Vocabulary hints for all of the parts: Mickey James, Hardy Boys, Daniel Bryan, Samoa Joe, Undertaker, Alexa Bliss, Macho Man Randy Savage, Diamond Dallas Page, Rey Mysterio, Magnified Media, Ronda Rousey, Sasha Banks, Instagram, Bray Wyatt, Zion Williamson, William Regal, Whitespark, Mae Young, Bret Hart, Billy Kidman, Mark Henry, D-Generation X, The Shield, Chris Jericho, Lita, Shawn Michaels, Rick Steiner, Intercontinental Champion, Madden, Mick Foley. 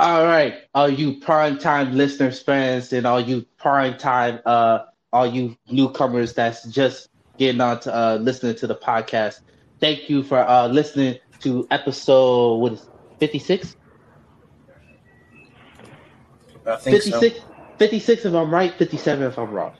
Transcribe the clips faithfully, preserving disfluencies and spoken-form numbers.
All right, all you primetime listeners, fans, and all you primetime, uh, all you newcomers that's just getting on to uh, listening to the podcast. Thank you for uh, listening to episode what is fifty-six? I think fifty-six, so. fifty-six if I'm right, fifty-seven if I'm wrong.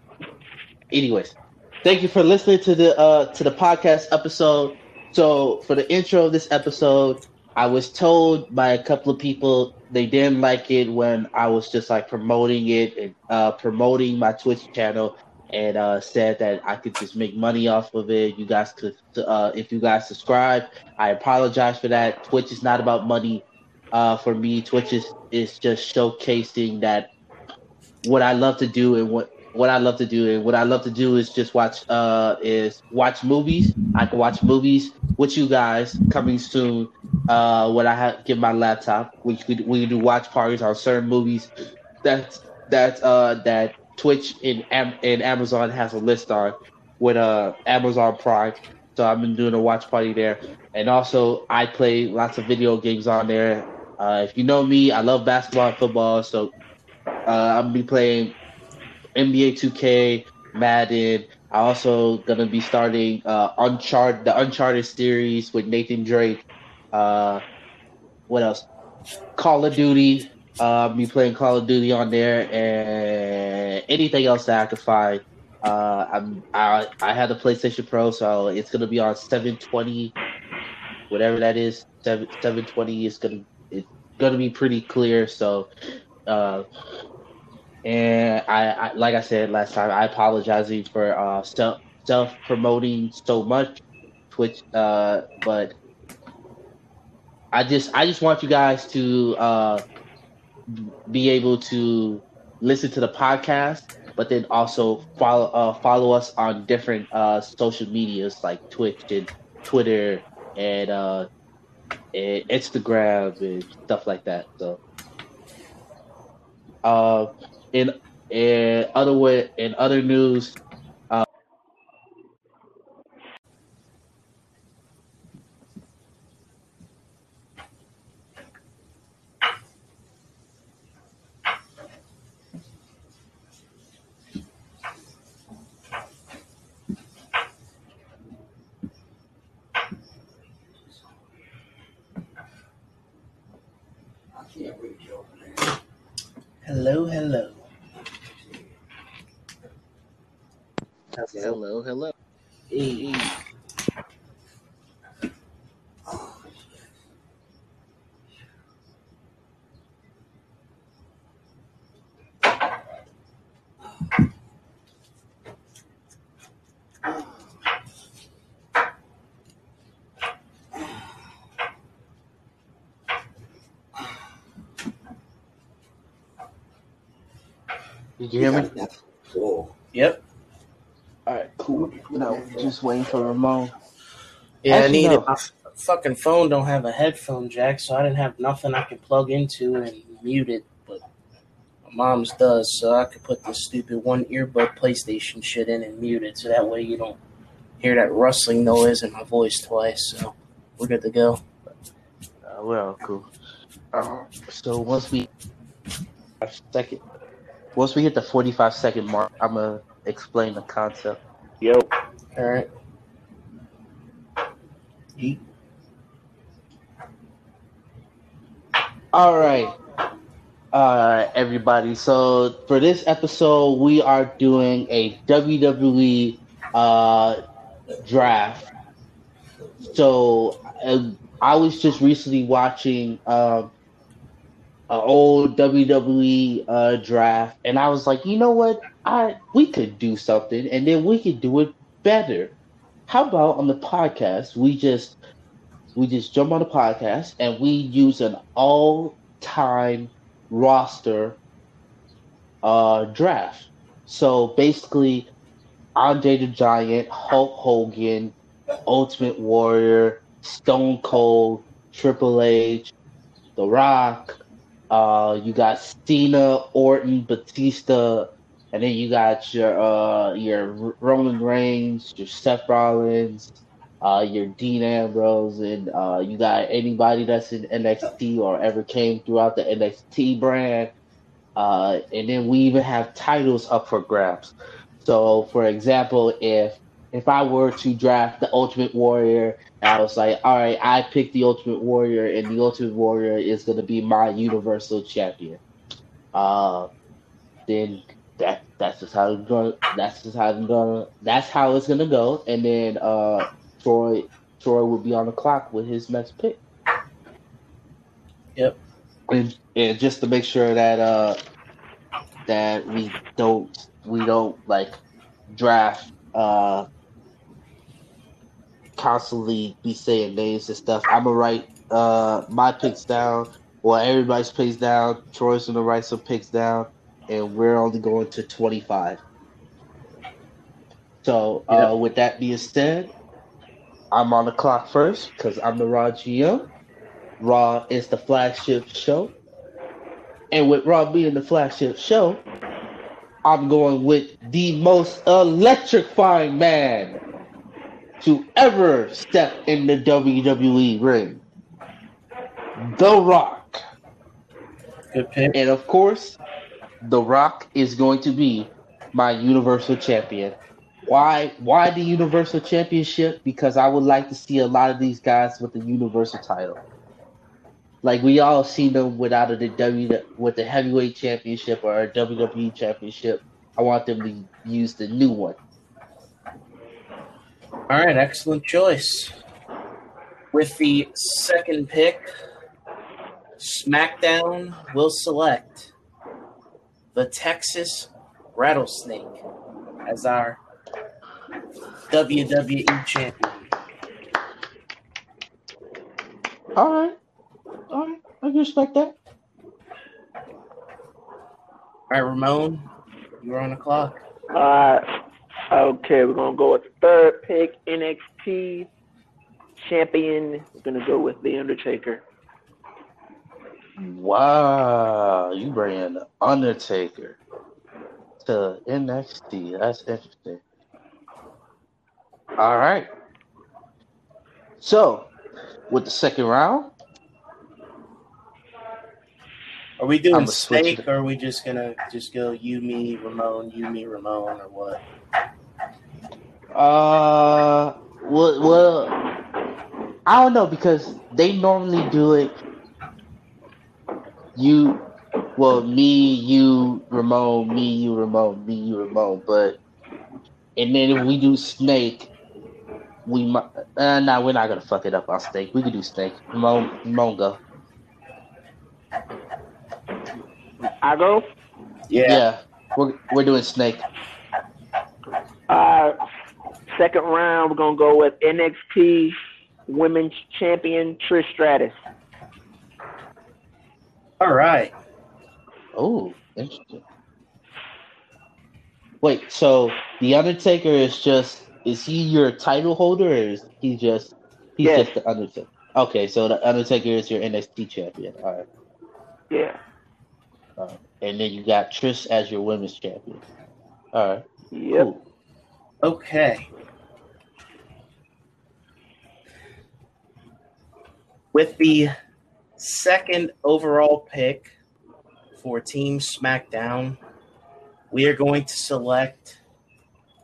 Anyways, thank you for listening to the uh, to the podcast episode. So for the intro of this episode, I was told by a couple of people they didn't like it when I was just like promoting it and uh, promoting my Twitch channel, and uh, said that I could just make money off of it. You guys could, uh, if you guys subscribe, I apologize for that. Twitch is not about money uh, for me. Twitch is, is just showcasing that what I love to do and what, what I love to do and what I love to do is just watch uh is watch movies. I can watch movies with you guys coming soon. Uh, when I have, get my laptop, we could we do watch parties on certain movies. That's that's uh that Twitch and Am- and Amazon has a list on with uh Amazon Prime. So I've been doing a watch party there, and also I play lots of video games on there. Uh, if you know me, I love basketball and football, so uh, I'll be playing N B A two K, Madden. I also gonna be starting uh, Uncharted, the Uncharted series with Nathan Drake. Uh, what else? Call of Duty. Uh, I'll be playing Call of Duty on there, and anything else that I can find. Uh, I'm I I have the PlayStation Pro, so it's gonna be on seven twenty, whatever that is. seven twenty is gonna it's gonna be pretty clear. So. Uh, And I, I, like I said last time, I apologize for uh, self self promoting so much, Twitch. Uh, but I just, I just want you guys to uh, be able to listen to the podcast, but then also follow uh, follow us on different uh, social medias like Twitch and Twitter and, uh, and Instagram and stuff like that. So. Uh, In in other way, in other news, uh, I can't reach over there. Hello, hello. Hello, hello. Hey, hey. Did you hear me? Cool. Yep. No, just waiting for Ramon. Yeah, Actually, I need no. it. My fucking phone don't have a headphone jack, so I didn't have nothing I could plug into and mute it. But my mom's does, so I could put this stupid one earbud PlayStation shit in and mute it, so that way you don't hear that rustling noise in my voice twice. So we're good to go. Uh, we're all cool. Uh, so once we second, once we hit the forty-five second mark, I'm gonna explain the concept. Yo. All right. Eat. All right. Uh, everybody. So for this episode, we are doing a W W E uh, draft. So uh, I was just recently watching um, an old W W E uh, draft, and I was like, you know what? I we could do something, and then we could do it better. How about on the podcast? We just we just jump on the podcast and we use an all-time roster uh, draft. So basically, Andre the Giant, Hulk Hogan, Ultimate Warrior, Stone Cold, Triple H, The Rock. Uh, you got Cena, Orton, Batista. And then you got your uh, your Roman Reigns, your Seth Rollins, uh, your Dean Ambrose, and uh, you got anybody that's in N X T or ever came throughout the N X T brand. Uh, and then we even have titles up for grabs. So, for example, if if I were to draft the Ultimate Warrior, I was like, all right, I picked the Ultimate Warrior, and the Ultimate Warrior is going to be my Universal Champion. Uh, then that that's just how it's gonna that's just how it's gonna that's how it's gonna go. And then uh, Troy Troy will be on the clock with his next pick. Yep. And, and just to make sure that uh that we don't we don't like draft uh constantly be saying names and stuff. I'm gonna write uh my picks down. Well, everybody's picks down. Troy's gonna write some picks down, and we're only going to twenty-five. So, uh, yep. With that being said, I'm on the clock first because I'm the Raw G M. Raw is the flagship show, and with Raw being the flagship show, I'm going with the most electrifying man to ever step in the W W E ring, The Rock. Good pick. And of course, The Rock is going to be my Universal Champion. Why? Why the Universal Championship? Because I would like to see a lot of these guys with the Universal title. Like we all seen them without the W with the heavyweight championship or a W W E championship. I want them to use the new one. All right, excellent choice. With the second pick, SmackDown will select the Texas Rattlesnake as our W W E champion. All right. All right, I can respect that. All right, Ramon, you're on the clock. All right. Okay, we're going to go with the third pick, N X T champion. We're going to go with The Undertaker. Wow, you bring in The Undertaker to N X T. That's interesting. All right. So, with the second round, are we doing snake, or are we just gonna just go you, me, Ramon, you, me, Ramon, or what? Uh, well, well, I don't know because they normally do it. You, well, me, you, Ramon, me, you, Ramon, me, you, Ramon, but and then if we do snake, we might. Uh, nah, we're not gonna fuck it up on snake. We could do snake, Ramon, Ramon, go. I go? Yeah. yeah. We're we're doing snake. Uh, second round, we're going to go with N X T Women's Champion Trish Stratus. All right. Oh, interesting. Wait, so The Undertaker is just, is he your title holder or is he just, he's yes. just The Undertaker? Okay, so The Undertaker is your N X T champion. All right. Yeah. Uh, and then you got Trish as your women's champion. All right. Yep. Cool. Okay. With the second overall pick for Team SmackDown, we are going to select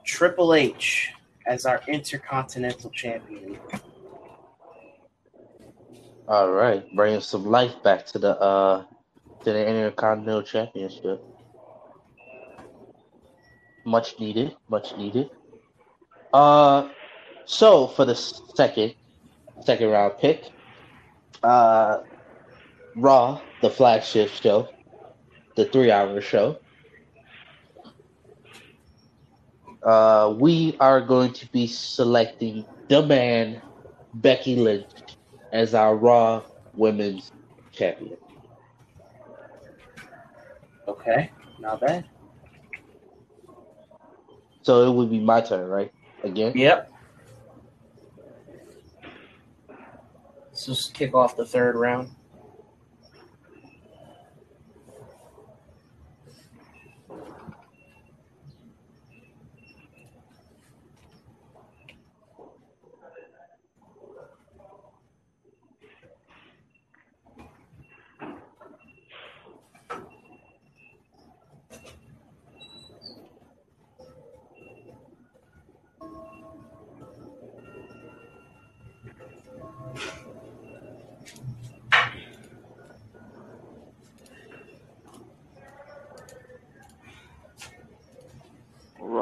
Triple H as our Intercontinental Champion. All right. Bringing some life back to the... Uh... to the Intercontinental Championship. Much needed, much needed. Uh, so for the second, second round pick, uh, Raw, the flagship show, the three-hour show. Uh, we are going to be selecting the man, Becky Lynch, as our Raw Women's Champion. Okay, not bad. So it would be my turn, right? Again? Yep. So just kick off the third round.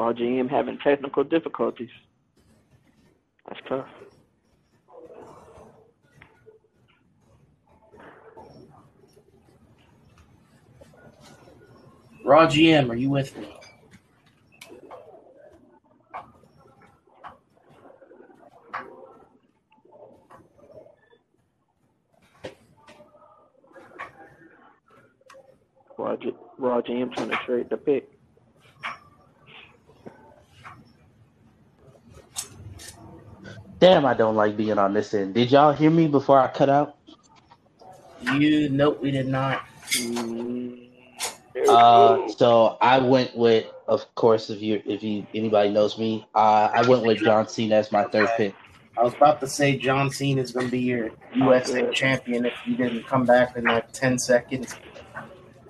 our G M having technical difficulties. That's tough. Raw G M, are you with me? Raw, G- Raw G M trying to trade the pick. Damn, I don't like being on this end. Did y'all hear me before I cut out? You, nope, we did not. Mm. Uh, so I went with, of course, if you if you anybody knows me, uh, I went with John Cena as my third pick. I was about to say John Cena is going to be your U S A champion if you didn't come back in like ten seconds.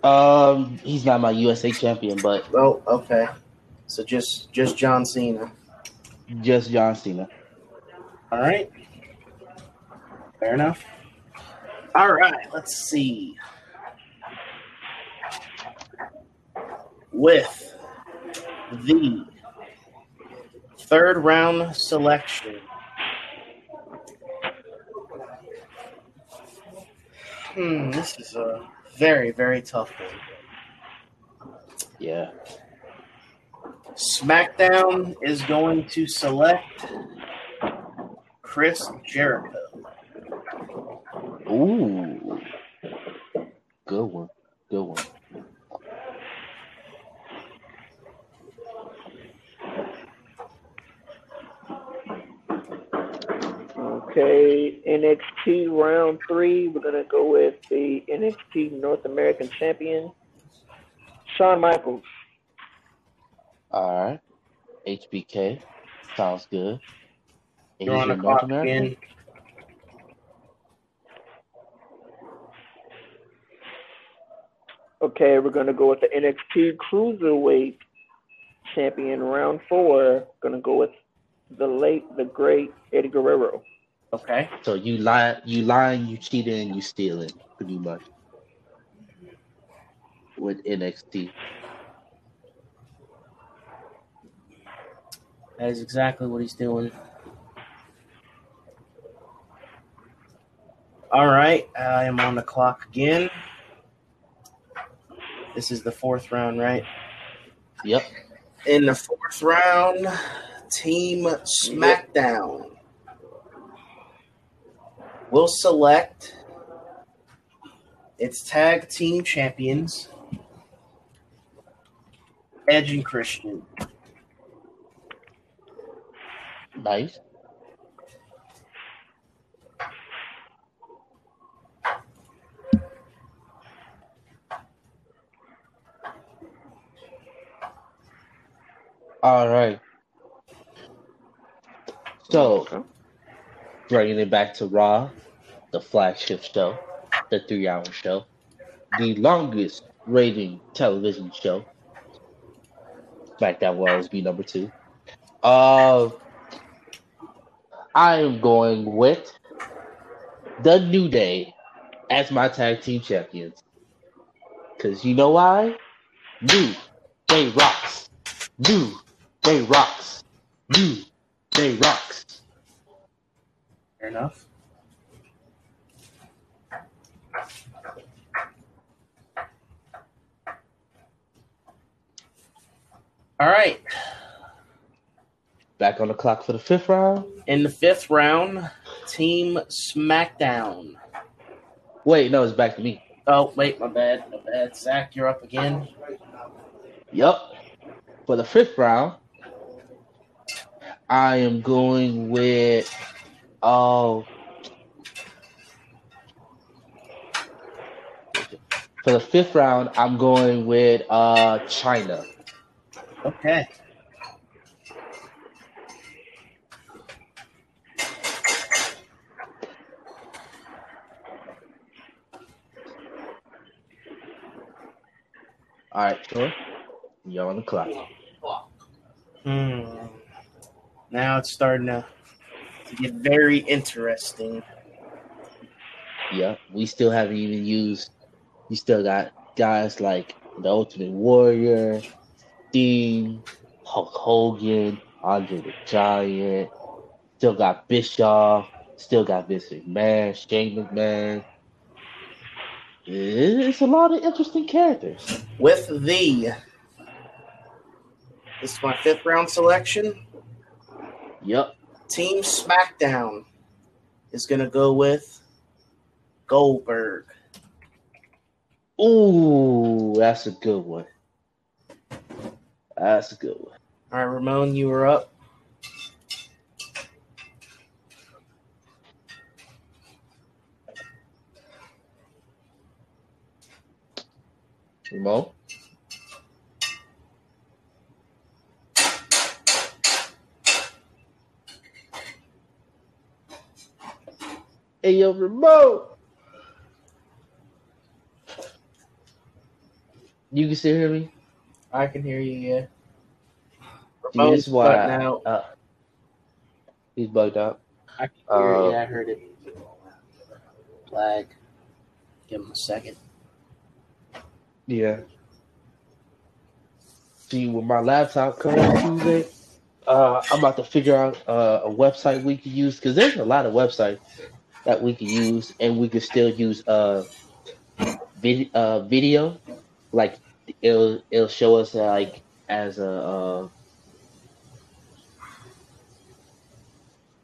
Um, he's not my U S A champion, but oh, okay. So just just John Cena. Just John Cena. All right. Fair enough. All right. Let's see. With the third round selection. Hmm, this is a very, very tough one. Yeah. SmackDown is going to select Chris Jericho. Ooh. Good one. Good one. Okay, N X T round three. We're going to go with the N X T North American champion, Shawn Michaels. All right. H B K. Sounds good. You're on the clock again. Okay, we're going to go with the N X T Cruiserweight champion round four. Going to go with the late, the great Eddie Guerrero. Okay. So you lie, you lying, you cheating, and you stealing, pretty much, with N X T. That is exactly what he's doing. All right, I am on the clock again. This is the fourth round, right? Yep. In the fourth round, Team SmackDown. We'll select its tag team champions, Edge and Christian. Nice. All right. So, bringing it back to Raw, the flagship show, the three-hour show, the longest-rating television show. SmackDown will always be number two. Uh, I am going with the New Day as my tag team champions. Because you know why? New Day rocks. New Day rocks. New Day rocks. Fair enough. All right. Back on the clock for the fifth round. In the fifth round, Team SmackDown. Wait, no, it's back to me. Oh, wait, my bad. My bad. Zach, you're up again. Yep. For the fifth round, I am going with... Oh, for the fifth round, I'm going with uh, China. Okay. All right, sure. You're on the clock. Hmm. Now it's starting to. to get very interesting. Yeah, we still haven't even used. You still got guys like the Ultimate Warrior, Dean, Hulk Hogan, Andre the Giant, still got Bischoff, still got Vince McMahon, Shane McMahon. It's a lot of interesting characters. With the, this is my fifth round selection. Yep. Team SmackDown is going to go with Goldberg. Ooh, that's a good one. That's a good one. All right, Ramon, you were up. Ramon? Hey, yo, Ramon! You can still hear me? I can hear you, yeah. Ramon's bugged out. Uh, he's bugged out. I can hear um, you. I heard it. Lag. Give him a second. Yeah. See, with my laptop coming Tuesday, uh, I'm about to figure out uh, a website we can use, because there's a lot of websites that we can use, and we can still use uh, vid- uh, video. Like, it'll, it'll show us, uh, like, as a, uh,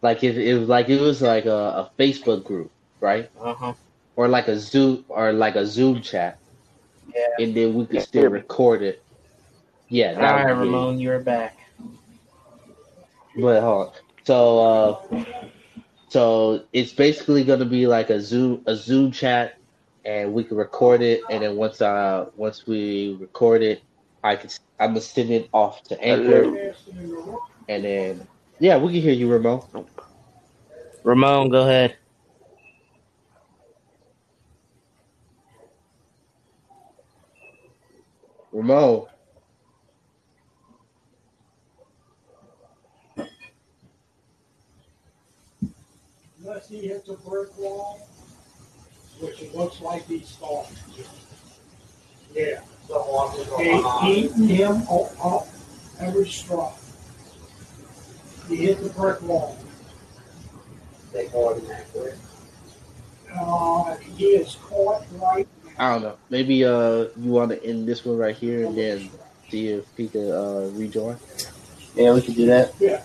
like, if it was like, it was like a, a Facebook group, right? Uh-huh. Or like a Zoom, or like a Zoom chat. Yeah. And then we could still record it. Yeah. All right, Ramon, you're back. But hold on. So, uh, so it's basically going to be like a Zoom, a Zoom chat, and we can record it. And then once, uh, once we record it, I could, I'm gonna send it off to Anchor. And then, yeah, we can hear you, Ramon. Ramon, go ahead. Ramon. Unless he hits a brick wall, which it looks like he's stalling. Yeah. They've eaten him up every straw. He hit the brick wall. They caught him that quick. Uh, he is caught right. I don't know. Maybe uh, you want to end this one right here and then see if he can uh, rejoin. Yeah, we can do that. Yeah.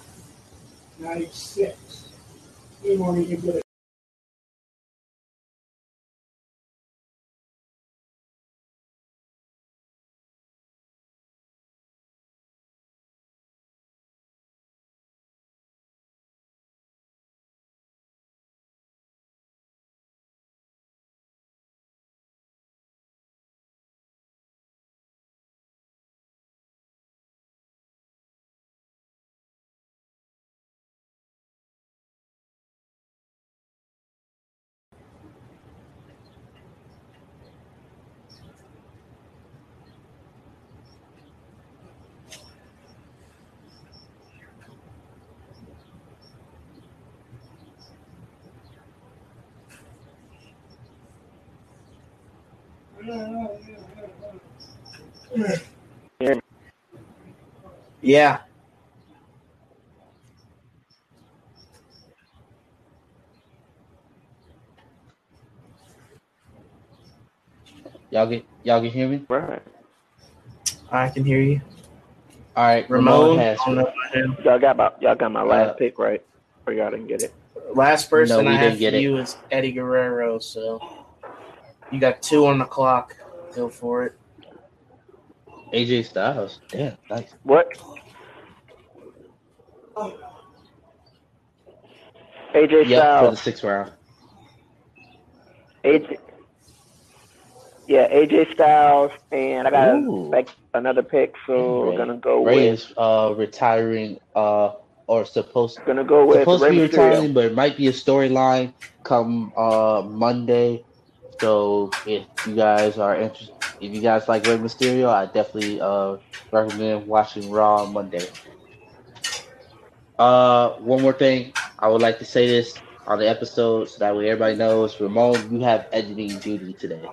ninety-six. He wanted to get it. Yeah. Y'all get y'all can hear me? Right. I can hear you. All right, Ramon. Ramon has y'all got my y'all got my last uh, pick, right? Or y'all didn't get it. Last person no, I have for it. you is Eddie Guerrero, so you got two on the clock. Go for it. A J Styles. Damn, nice. What? Oh. A J yep, Styles. for the sixth round. A J. Yeah, A J Styles, and I got Ooh. like another pick, so Ray. we're gonna go Ray with. Ray is uh, retiring, uh, or supposed gonna go with supposed Ray to be retiring, Mysterio. But it might be a storyline come uh, Monday. So if you guys are interested, if you guys like Rey Mysterio, I definitely uh, recommend watching Raw on Monday. Uh, one more thing, I would like to say this on the episode so that way everybody knows. Ramon, you have editing duty today.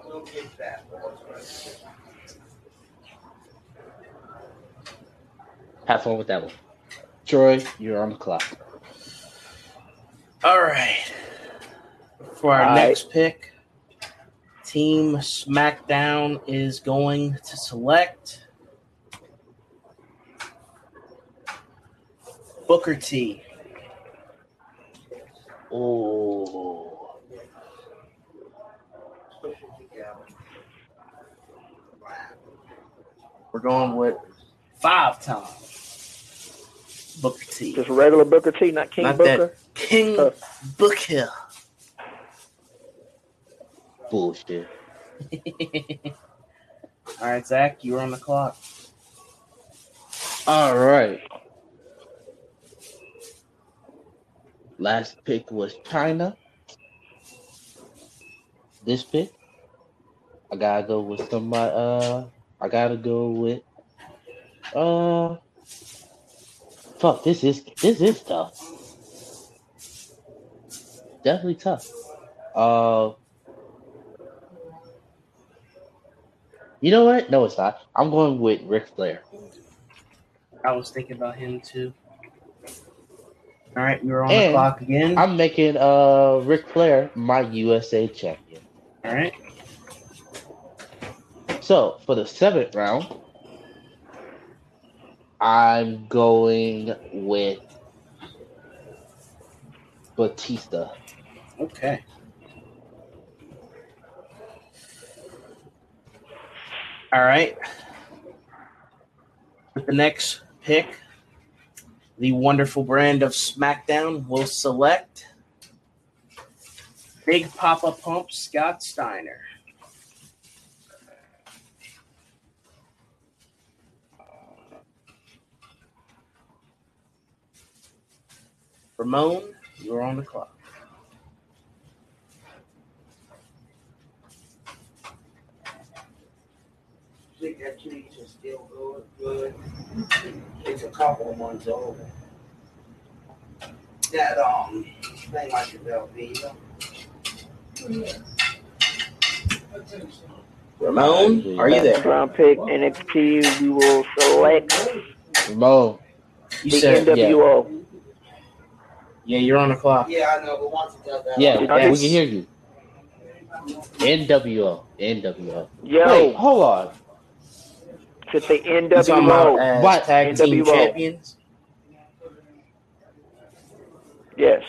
Have fun with that one. Troy, you're on the clock. All right. For our All next right. pick, Team SmackDown is going to select Booker T. Oh. We're going with five-time Booker T. Just regular Booker T, not King not Booker? That King uh. Booker. Bullshit. All right, Zach, you were on the clock. All right. Last pick was China. This pick, I gotta go with somebody. Uh, I gotta go with. Uh, fuck. This is this is tough. Definitely tough. Uh, you know what? No, it's not. I'm going with Ric Flair. I was thinking about him too. All right, you're on and the clock again. I'm making uh, Ric Flair my U S A champion. All right. So, for the seventh round, I'm going with Batista. Okay. All right. With the next pick, the wonderful brand of SmackDown will select Big Papa Pump Scott Steiner. Ramon, you're on the clock. I think that tweet is still good, good. It's a couple of months old. That um thing like Velveeta. Ramon, are you there? Round pick N X T. We will select Ramon. You the said N W O. Yeah. yeah, you're on the clock. Yeah, I know. But once it does that, yeah, yeah we can hear you. N W O, N W O. Yo, wait, hold on. It's the N W O. What? Tag Team Champions? Yes.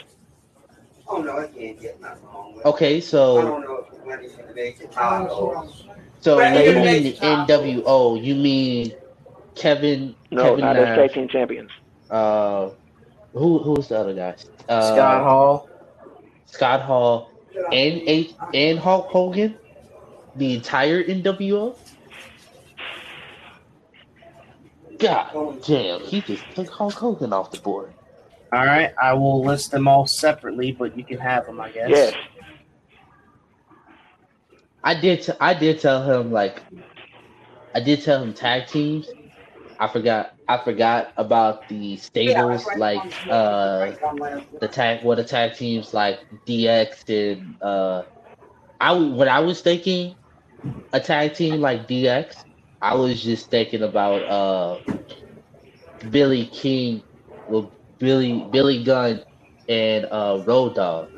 Oh, no, I can't get nothing wrong with it. Okay, so... I don't know if money's going to make it top. So, when you mean the N W O, you mean Kevin... No, Kevin not as Tag Team Champions. Uh, who Who's the other guy? Uh, Scott Hall. Scott Hall. And, H- and Hulk Hogan? The entire N W O? God damn, he just took Hulk Hogan off the board. All right, I will list them all separately, but you can have them, I guess. Yes. I did t- I did tell him, like, I did tell him tag teams. I forgot I forgot about the stables, like, uh, the tag, what the tag teams, like, D X and, uh, I, what I was thinking, a tag team like D X, I was just thinking about uh, Billy King, well, Billy Billy Gunn, and uh, Road Dogg.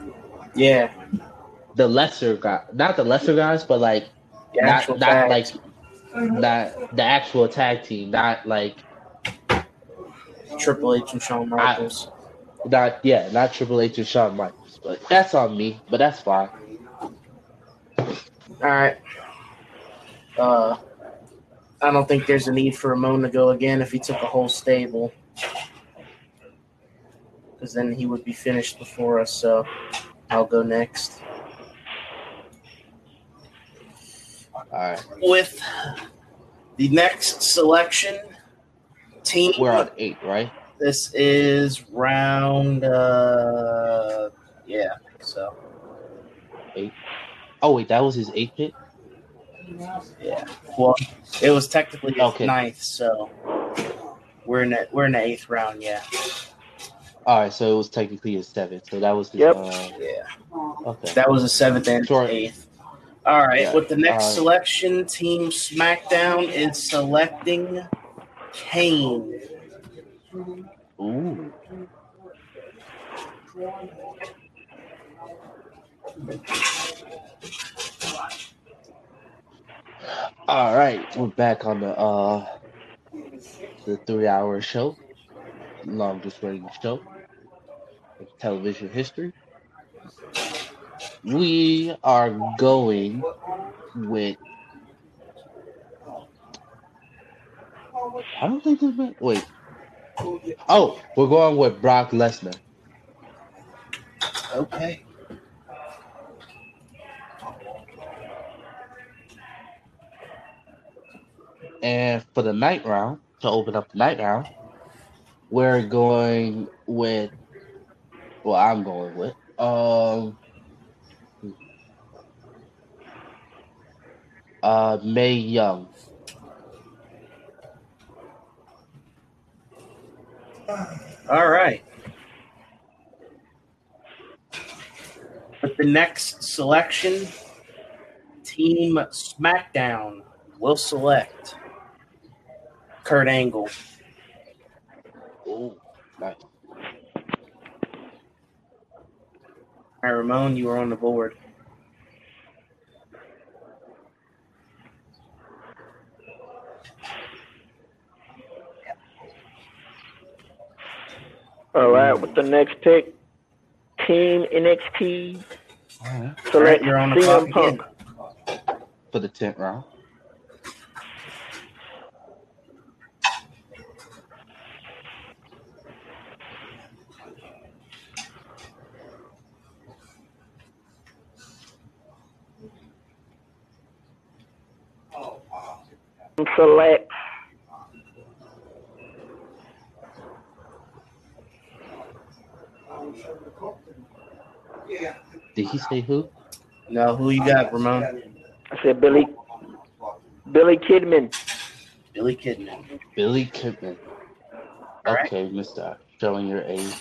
Yeah, the lesser guy, not the lesser guys, but like not not tag. like not the actual tag team, not like Triple H and Shawn Michaels. I, not yeah, not Triple H and Shawn Michaels, but that's on me. But that's fine. All right. Uh. I don't think there's a need for Ramon to go again if he took a whole stable, because then he would be finished before us, so I'll go next. All right. With the next selection, team... We're on eight, right? This is round... Uh, yeah, so... Eight. Oh, wait, that was his eighth pick? Yeah. Well, it was technically the okay. ninth, so we're in the we're in the eighth round, yeah. All right, so it was technically a seventh, so that was the yep. uh, yeah. Okay, that was a seventh and Short. eighth. All right, yeah. With the next right. selection, Team SmackDown is selecting Kane. Ooh. All right, we're back on the uh the three-hour show, longest running show in television history. We are going with. I don't think this been. Wait. Oh, we're going with Brock Lesnar. Okay. And for the night round, to open up the night round, we're going with, well, I'm going with, um, uh, Mae Young. All right. With the next selection, Team SmackDown will select Kurt Angle. Oh, nice. All right, Ramon, you were on the board. All right, with the next pick, Team N X T. All right. Select All right, C M Punk. Again. For the tenth round. Select Did he say who? No, who you got, Ramon? I said Billy. Billy Kidman. Billy Kidman. Billy Kidman. All okay, right. Mister Showing your age.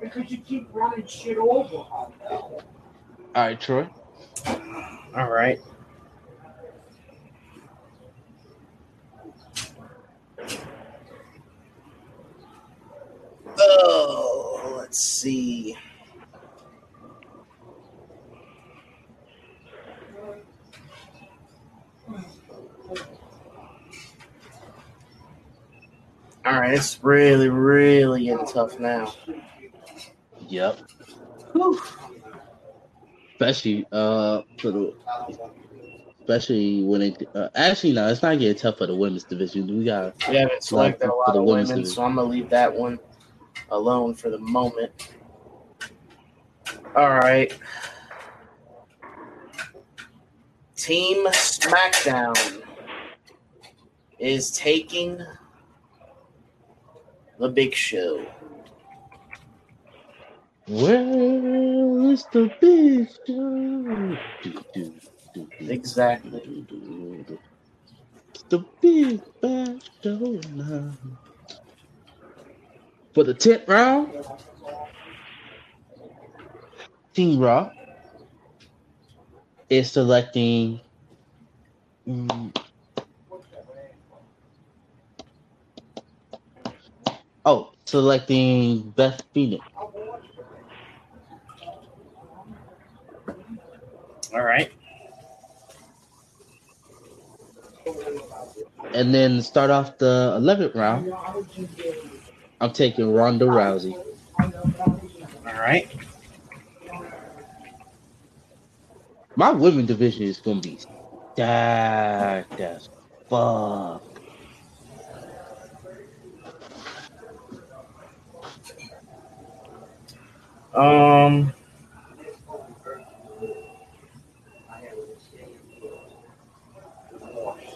Because you keep running shit over. All right, Troy. All right. Oh, let's see. All right, it's really, really getting tough now. Yep. Whew. Especially uh for the, especially when it uh, actually no, it's not getting tough for the women's division. We got we haven't selected a lot of women, division. So I'm gonna leave that one alone for the moment. All right, Team SmackDown is taking the Big Show. Well, it's the Big Show. Exactly. It's the Big Bad Show now. For the tenth round, Team Raw is selecting um, Oh, selecting Beth Phoenix. All right. And then start off the eleventh round. I'm taking Ronda Rousey. All right. My women division is going to be stacked as fuck. Um...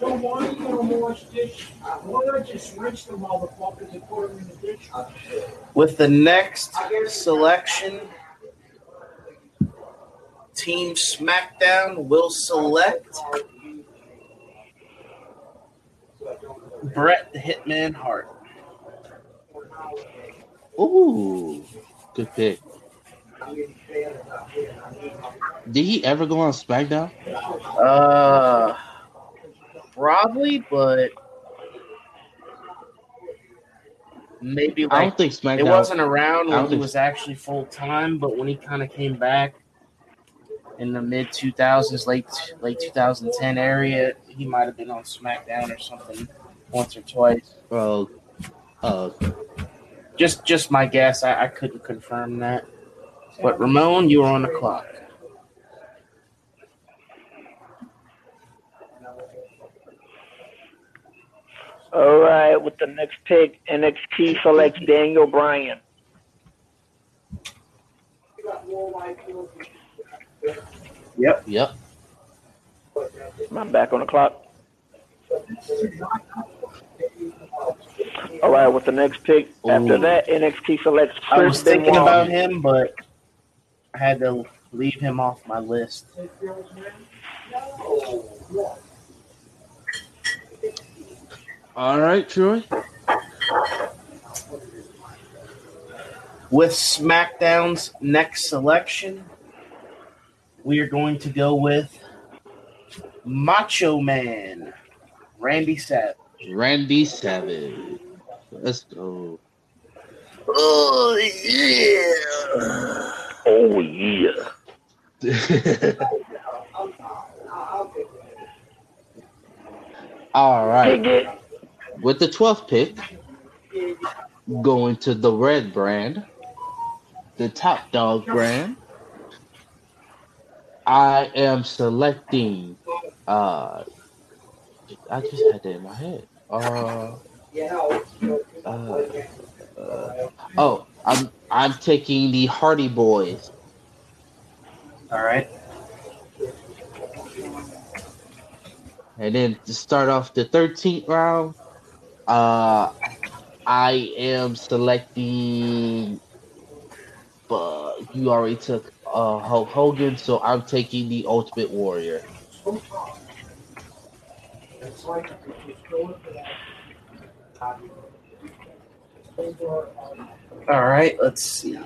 Don't want to wash dish. I just rinse the motherfuckers and put them in the ditch. With the next selection, Team SmackDown will select Bret the Hitman Hart. Ooh, good pick. Did he ever go on SmackDown? Uh. Probably, but maybe like I don't think SmackDown, it wasn't around when he was actually full time, but when he kind of came back in the mid two thousands, late late two thousand ten area, he might have been on SmackDown or something once or twice. Well, uh, just just my guess. I, I couldn't confirm that. But Ramon, you were on the clock. All right, with the next pick, N X T selects Daniel Bryan. Yep. Yep. I'm back on the clock. All right, with the next pick, Ooh. after that, N X T selects Chris I was thinking Benoit. about him, but I had to leave him off my list. All right, Troy. With SmackDown's next selection, we are going to go with Macho Man, Randy Savage. Randy Savage. Let's go. Oh, yeah. Oh, yeah. All right. With the twelfth pick, going to the red brand, the Top Dog brand, I am selecting, uh, I just had that in my head. Uh, uh, uh, oh, I'm I'm taking the Hardy Boys. All right. And then to start off the thirteenth round, Uh, I am selecting, but you already took uh, Hulk Hogan, so I'm taking the Ultimate Warrior. All right, let's see.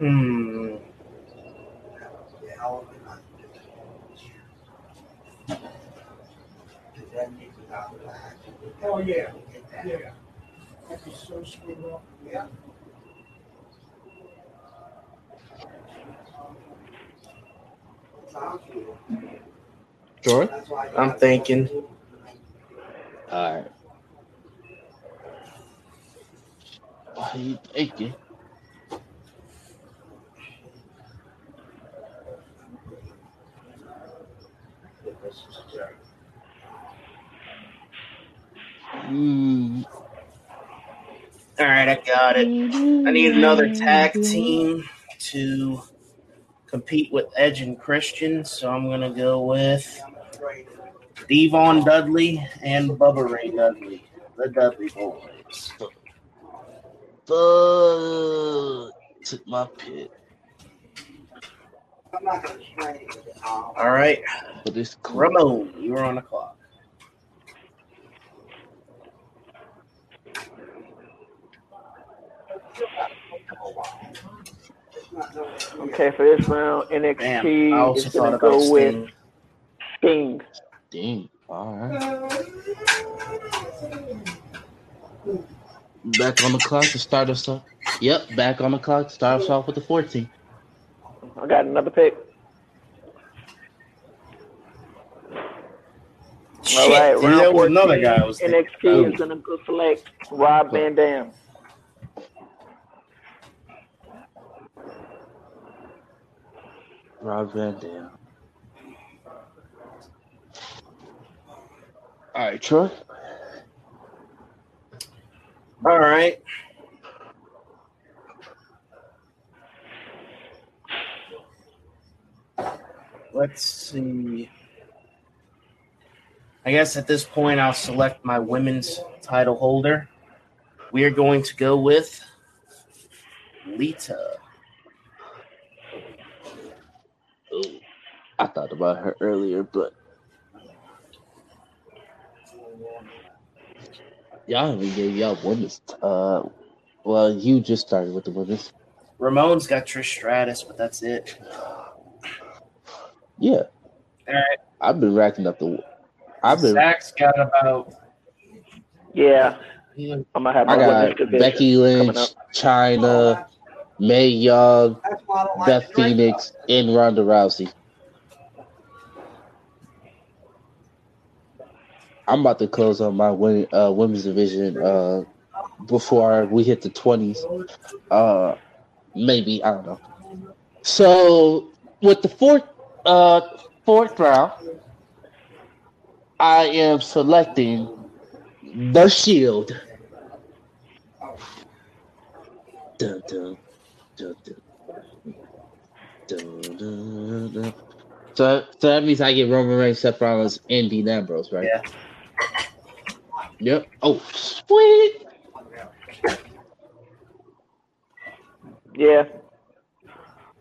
Hmm. Oh yeah. Yeah. That'd be so sweet. Yeah. Sure. I'm thinking. All right. What are you thinking? Mm. All right, I got it. I need another tag team to compete with Edge and Christian, so I'm going to go with Devon Dudley and Bubba Ray Dudley, the Dudley Boys. Uh, took my pick. All right. But it's cool. Ramon, you were on the clock. Okay, for this round, N X T is going to go Sting. with Sting. Sting. All right. Back on the clock to start us off. Yep, back on the clock to start us off with the fourteenth. I got another pick. Shit. All right, round there was another guy. I was N X T oh. is going to go select Rob Van Dam. Rob Van Dam. All right, Troy. All right. Let's see. I guess at this point I'll select my women's title holder. We are going to go with Lita. Ooh, I thought about her earlier, but y'all only gave y'all women's uh Well, you just started with the women's. Ramon's got Trish Stratus, but that's it. Yeah. All right. I've been racking up the. I've been. Zach's got about. Yeah. I'm gonna have my I got Becky Lynch, Chyna, Mae Young, Beth Phoenix, and Ronda Rousey. I'm about to close on my women, uh, women's division uh, before we hit the twenties. Uh, maybe, I don't know. So, with the fourth uh, fourth round, I am selecting The Shield. Dun, dun, dun, dun. Dun, dun, dun. So, so that means I get Roman Reigns, Seth Rollins, and Dean Ambrose, right? Yeah. Yep. Oh, sweet. Yeah.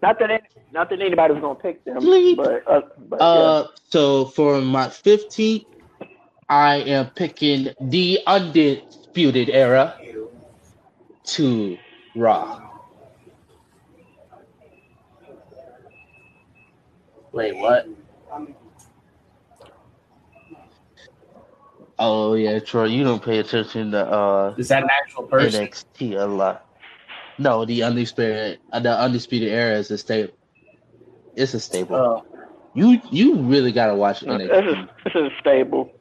Not that any, not that anybody was gonna pick them, Sleep. but, uh, but uh, yeah. So for my fifteenth, I am picking the Undisputed Era to Raw. Wait, what? Oh yeah, Troy, you don't pay attention to uh. Is that an actual person? N X T a lot. No, the undisputed, the undisputed era is a staple. It's a staple. Oh. You you really gotta watch N X T. This is a staple.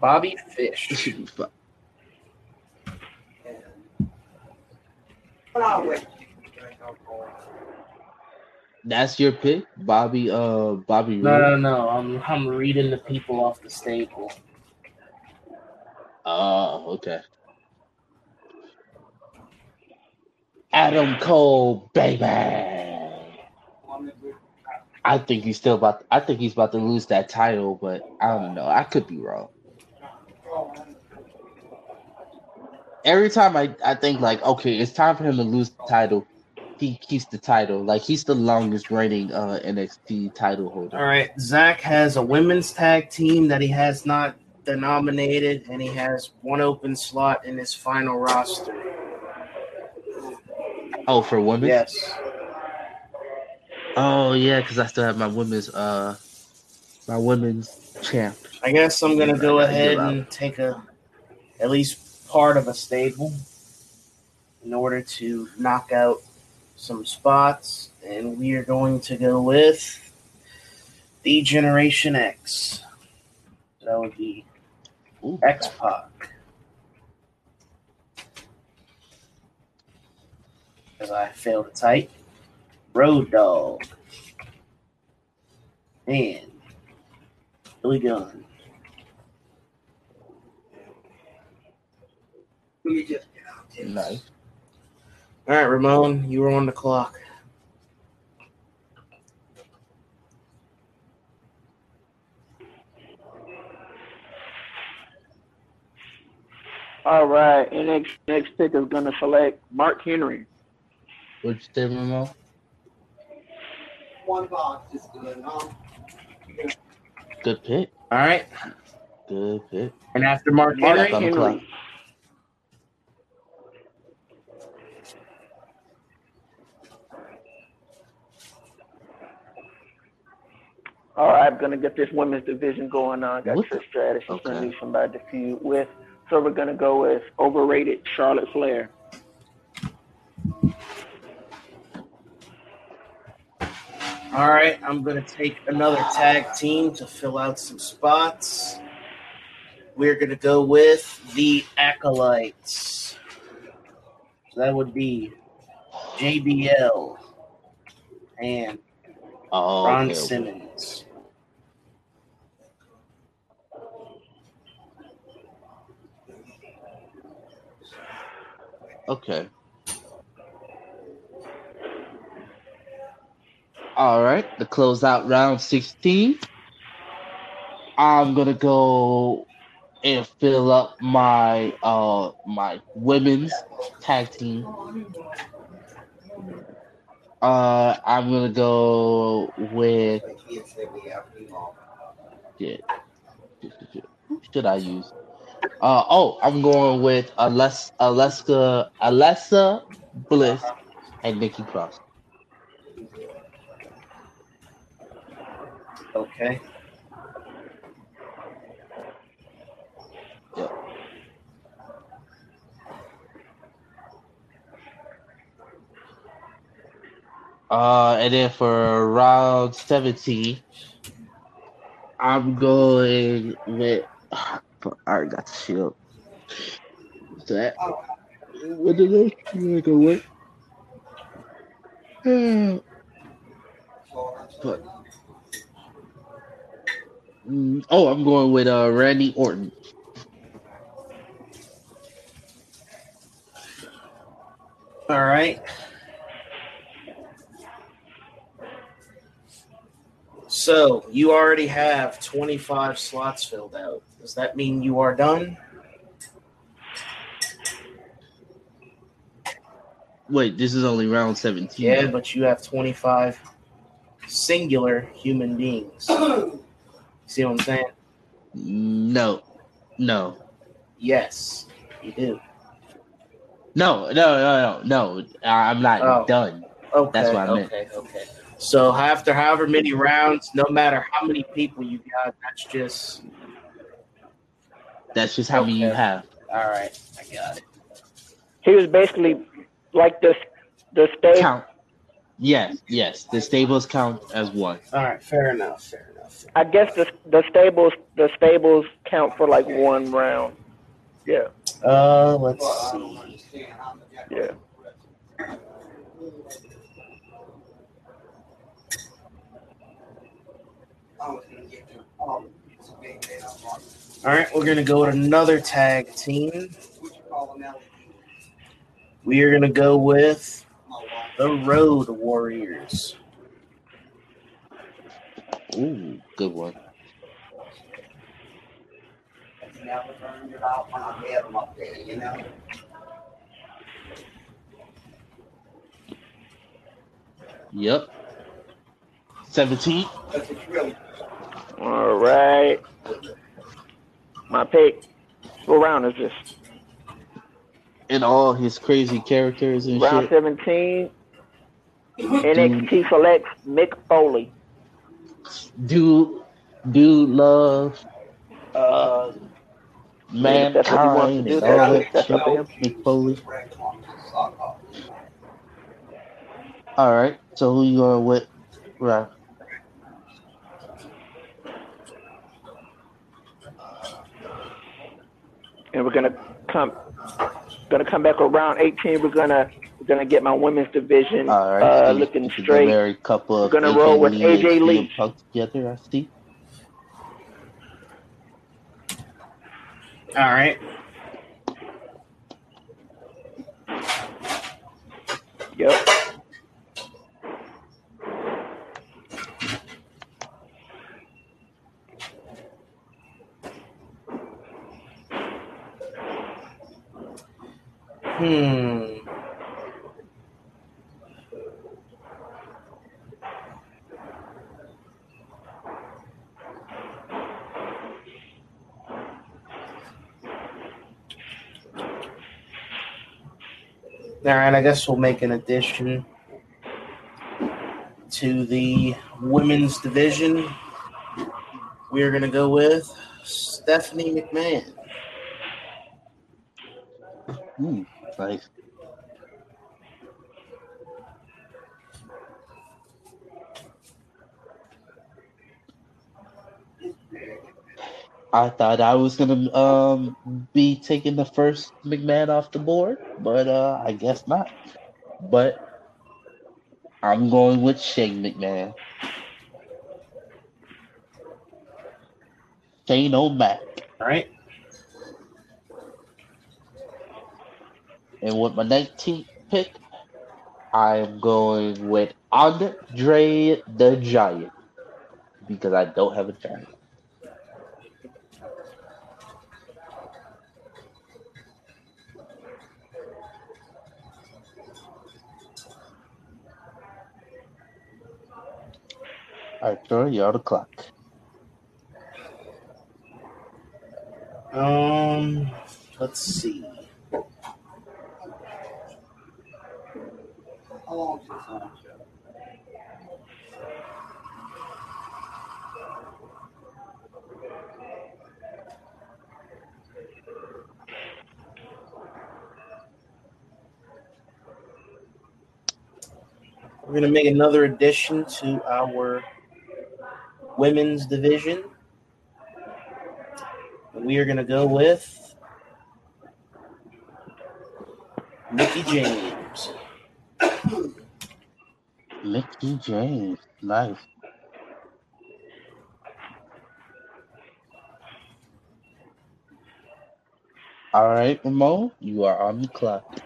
Bobby Fish. That's your pick, Bobby. Uh, Bobby. No, no, no. I'm I'm reading the people off the staple. Oh, okay. Adam Cole, baby. I think he's still about. I think he's about to lose that title, but I don't know. I could be wrong. Every time I, I think like, okay, it's time for him to lose the title. He keeps the title. Like, he's the longest reigning uh, N X T title holder. All right. Zach has a women's tag team that he has not denominated, and he has one open slot in his final roster. Oh, for women? Yes. Oh, yeah, because I still have my women's uh, my women's champ. I guess I'm going to go ahead and take a at least part of a stable in order to knock out some spots, and we are going to go with the Generation X. That would be X-Pac. Because I failed to type. Road Dogg. And Billy Gunn. Let me just get out there. Nice. All right, Ramon, you were on the clock. All right, and next, next pick is going to select Mark Henry. What'd you say, Ramon? One box is good. Good pick. All right. Good pick. And after Mark Henry, Henry. Henry. All right, I'm going to get this women's division going on. Got Trish Stratus. She's going to need somebody to feud with. So we're going to go with overrated Charlotte Flair. All right, I'm going to take another tag team to fill out some spots. We're going to go with the Acolytes. So that would be J B L and oh, Ron okay. Simmons. Okay. All right. The closeout round sixteen. I'm gonna go and fill up my uh my women's tag team. Uh, I'm gonna go with. Yeah. Who should I use? Uh, oh, I'm going with Alexa, Alexa, Alexa Bliss and Nikki Cross. Okay. Yep. Uh, and then for round seventeen, I'm going with. I already got the shield. What's that? What did it look like? What? But mm, oh, I'm going with uh, Randy Orton. All right. So you already have twenty-five slots filled out. Does that mean you are done? Wait, this is only round seventeen. Yeah, but you have twenty-five singular human beings. See what I'm saying? No. No. Yes, you do. No, no, no, no, no. I'm not oh. done. Okay, That's what I meant. Okay, okay. So after however many rounds, no matter how many people you got, that's just... That's just how many okay. you have. All right, I got it. He was basically like the the stable count. Yes, yes, the stables count as one. All right, fair enough. Fair enough. Fair I guess the the stables the stables count for like one round. Yeah. Uh, let's see. Yeah. All right, we're going to go with another tag team. We are going to go with the Road Warriors. Ooh, good one. Yep. seventeen. All right. My pick. What round is this? And all his crazy characters and round shit. Round seventeen. N X T selects Mick Foley. Dude, dude, love. Uh, man, that's what he wants to do. That's all that shit. Mick Foley. All right. So who you going with, right? And we're gonna come, gonna come back around eighteen. We're gonna, we're gonna get my women's division right, uh, see, looking straight. We're gonna A J roll with A J Lee. Together, I see. All right. Yep. Hmm. All right, I guess we'll make an addition to the women's division. We're going to go with Stephanie McMahon. Ooh. Nice. I thought I was gonna um be taking the first McMahon off the board, but uh, I guess not. But I'm going with Shane McMahon. Shane O'Mac. All right. And with my nineteenth pick, I am going with Andre the Giant because I don't have a giant. All right, Troy, you're on the clock. Um, let's see. How long is this on? We're going to make another addition to our women's division. We are going to go with Mickey James. Mickey James, nice. All right, Mo, you are on the clock.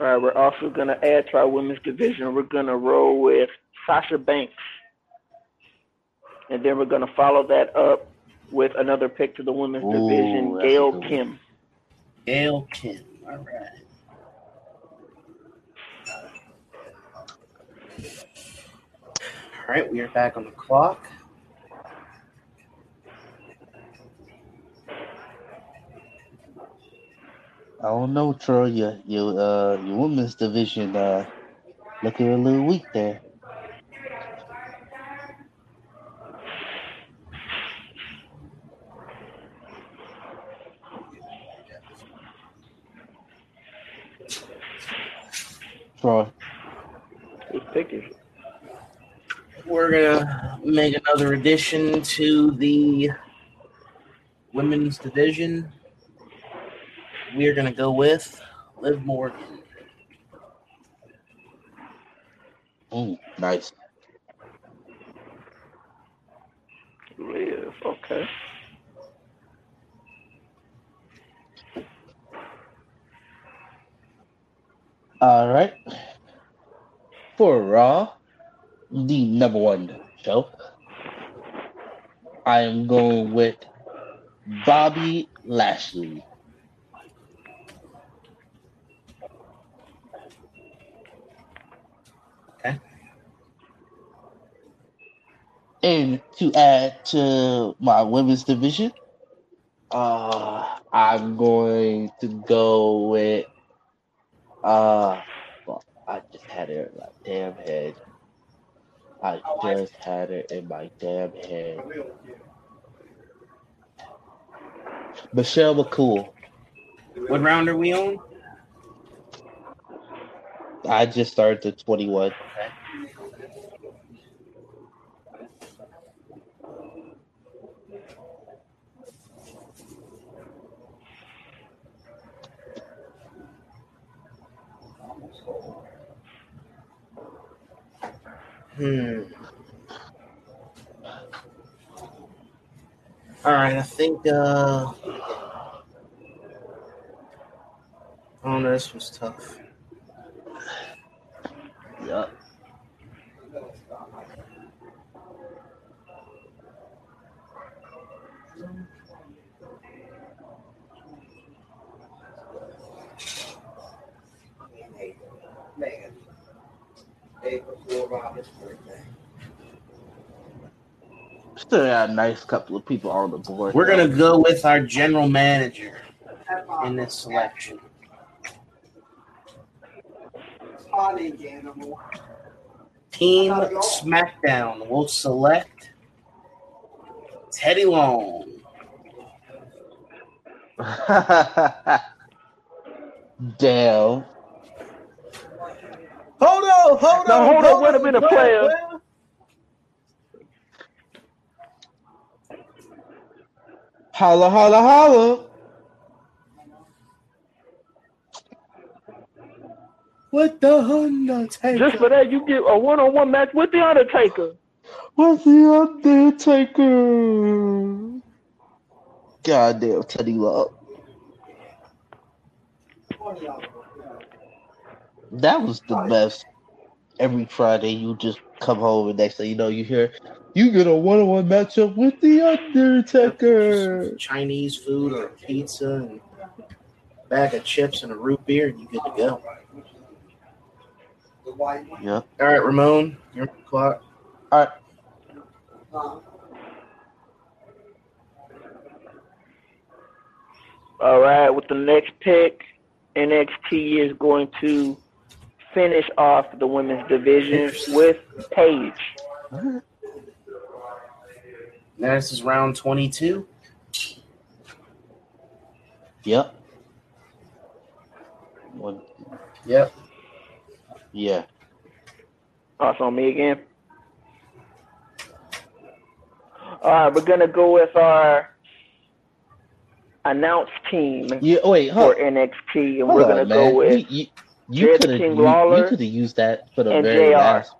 All right, we're also going to add to our women's division. We're going to roll with Sasha Banks. And then we're going to follow that up with another pick to the women's Ooh, division, Gail Kim. Gail Kim, all right. All right, we are back on the clock. I don't know, Troy. Your your uh your women's division uh looking a little weak there. Troy, we're gonna make another addition to the women's division. We are going to go with Liv Morgan. Ooh, nice. Liv, okay. All right. For Raw, the number one show, I am going with Bobby Lashley. And to add to my women's division, uh, I'm going to go with. Uh, well, I just had it in my damn head. I just had it in my damn head. Michelle McCool. What round are we on? I just started to twenty-one. Hmm. All right, I think, uh, oh, no, this was tough. Yup. Megan. Day before Robin's birthday. Still got a nice couple of people on the board. We're going to go with our general manager in this selection. Team SmackDown will select Teddy Long. Damn. Hold on, hold on. Now, hold on, wait a minute, player. Holla, holla, holla. What the Undertaker? Just for that, you get a one-on-one match with the Undertaker. What's the Undertaker? Goddamn Teddy Love. That was the best. Every Friday, you just come home and next thing you know, you hear you get a one-on-one matchup with the Undertaker. Chinese food or pizza and a bag of chips and a root beer, and you good to go. Yeah. All right, Ramon, you're on the clock. All right. All right, with the next pick, N X T is going to finish off the women's division with Paige. Right. Now this is round twenty-two. Yep. One. Yep. Yeah. Oh, it's on me again. All right, we're going to go with our announced team yeah, wait, for N X T, and we're going to go with you, you, you King Lawler. You, you could have used that for the very J R last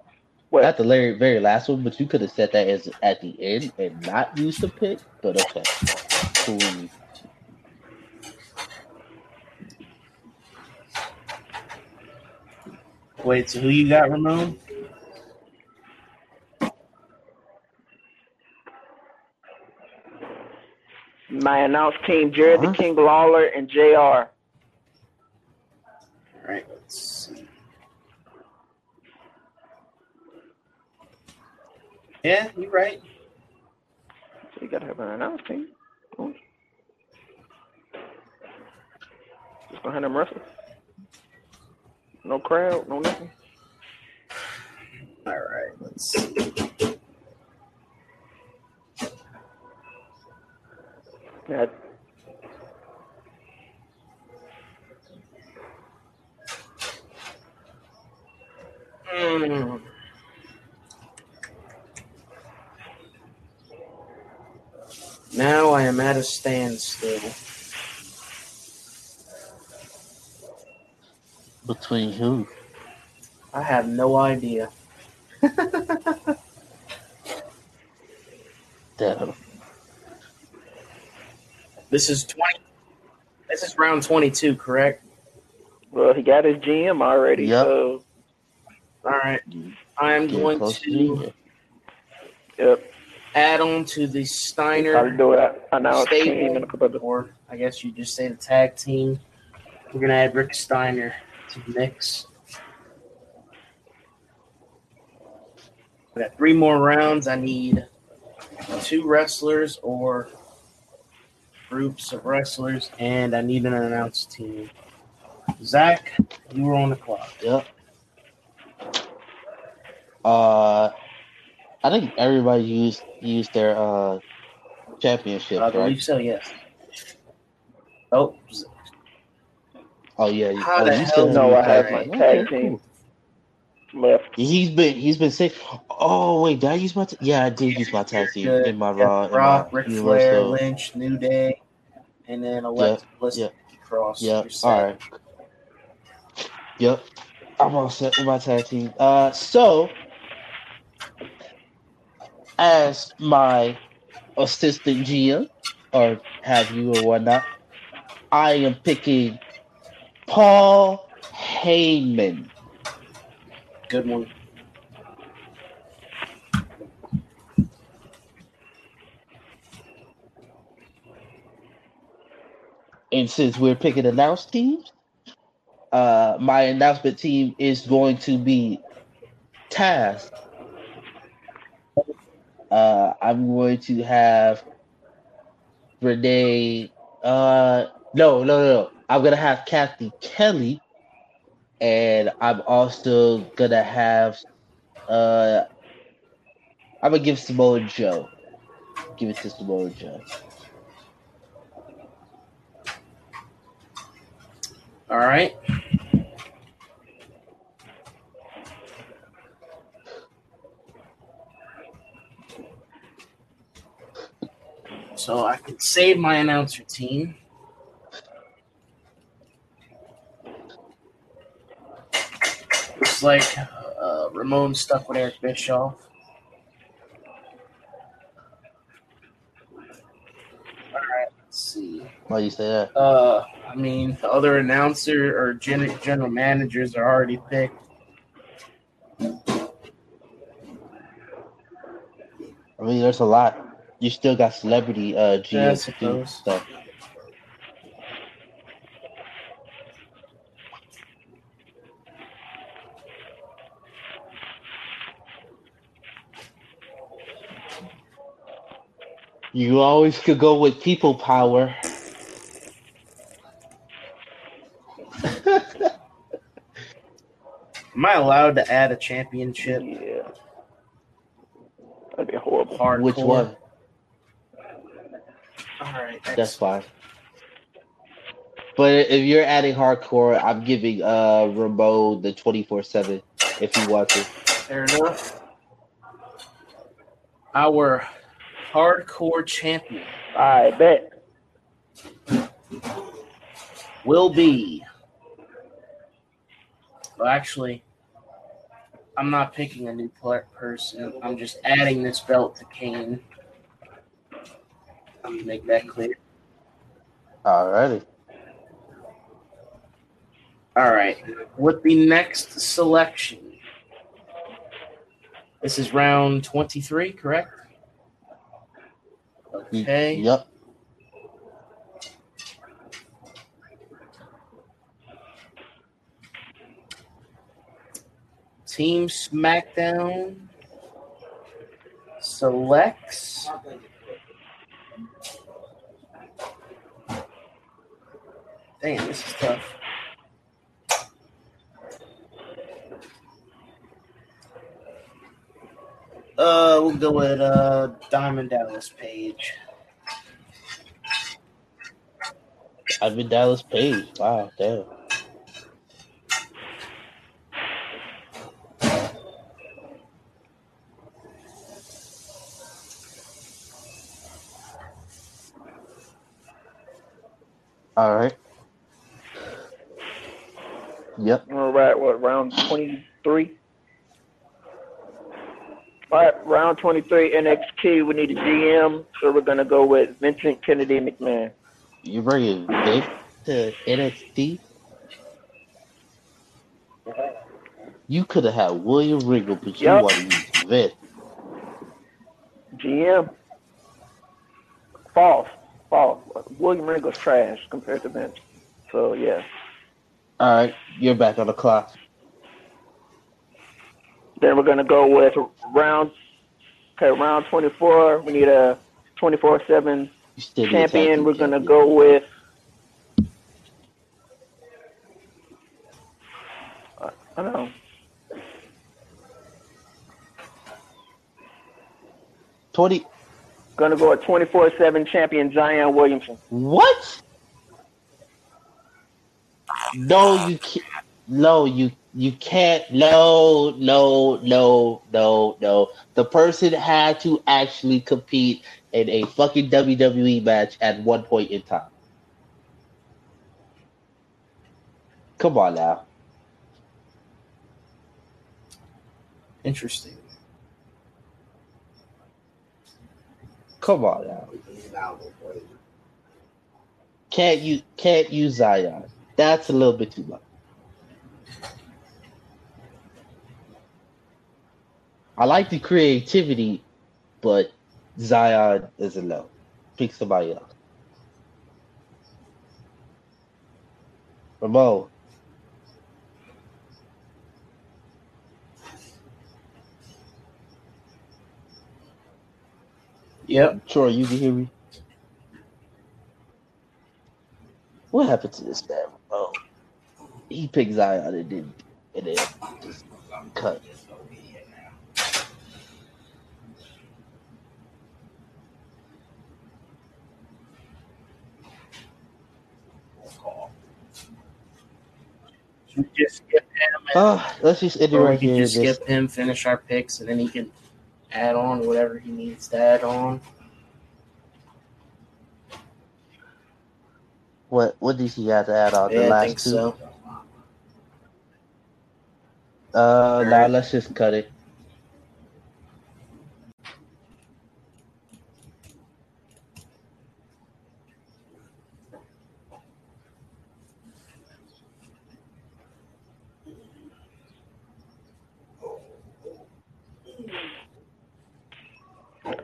what? Not the very, very last one, but you could have said that as at the end and not used the pick, but okay. Cool. Wait, so who you got, Ramon? My announced team, Jared uh-huh. the King Lawler and J R. All right, let's see. Yeah, you're right. So you got to have an announced team. Cool. Just go ahead and wrestle. No crowd, no nothing. All right, let's see. Yeah. Mm. Now I am at a standstill. Between who? I have no idea. Damn. This is twenty. This is round twenty-two, correct? Well, he got his G M already. Yep. So. All right. I am going to, to yep. add on to the Steiner stable. I guess you just say the tag team. We're going to add Rick Steiner to the mix. We got three more rounds. I need two wrestlers or groups of wrestlers, and I need an announced team. Zach, you were on the clock. Yep. Uh, I think everybody used used their uh championship. I believe right? so. Yes. Oh. Oh yeah. How oh, the you hell still know I have my tag team left? He's been he's been sick. Oh wait, did I use my? T- yeah, I did use my tag team in my Raw, in Rock, my Ric Flair, Lynch, New Day, and then Alexa Bliss, yep. yep. Cross. Yep. All right. Yep. I'm all set with my tag team. Uh, so as my assistant G M or have you or whatnot, I am picking Paul Heyman. Good one. And since we're picking announced teams, uh, my announcement team is going to be Taz. Uh, I'm going to have Renee. Uh, no, no, no. I'm going to have Kathy Kelly. And I'm also going to have, uh, I'm going to give Samoa Joe. Give it to Samoa Joe. All right. So I can save my announcer team. Looks like uh, Ramon stuck with Eric Bischoff. All right, let's see. Why do you say that? Uh, I mean, the other announcer or gen- general managers are already picked. I mean, there's a lot. You still got celebrity uh, G S P yeah, stuff. You always could go with people power. Am I allowed to add a championship? Yeah. That'd be horrible. Hardcore. Which one? All right. That's, that's fine. But if you're adding hardcore, I'm giving uh, Ramon the twenty-four seven if you want to. Fair enough. Our hardcore champion. I bet. Will be. Well, actually, I'm not picking a new person. I'm just adding this belt to Kane. I'm going to make that clear. All righty. All right. With the next selection, this is round twenty-three, correct? Okay. Yep. Team SmackDown selects – damn, this is tough. Uh, we'll go with uh, Diamond Dallas Page. Diamond Dallas Page. Wow, damn. All right. Yep. We're at what, round twenty-three? All right, round twenty-three, N X T. We need a G M, so we're going to go with Vincent Kennedy McMahon. You bringing Dave to N X T? You could have had William Regal, but yep. You want to use Vince. G M. False. False. William Regal's trash compared to Vince. So, yeah. All right, you're back on the clock. Then we're going to go with round, okay, round twenty-four. We need a twenty-four seven champion. We're going to go with uh, I don't know. twenty Going to go with twenty-four seven champion Zion Williamson. What? No, you can't. No, you You can't, no, no, no, no, no. The person had to actually compete in a fucking W W E match at one point in time. Come on now. Interesting. Come on now. Can't you, can't use Zion. That's a little bit too much. I like the creativity, but Zion is a no. Pick somebody else. Ramon. Yep. Troy, you can hear me. What happened to this man? Oh, he picked Zion and didn't, and then just cut. Just skip him. And, oh, let's just end it right here. Just skip him, finish our picks, and then he can add on whatever he needs to add on. What What does he have to add on? Yeah, the last I think two? So. Uh, now nah, let's just cut it.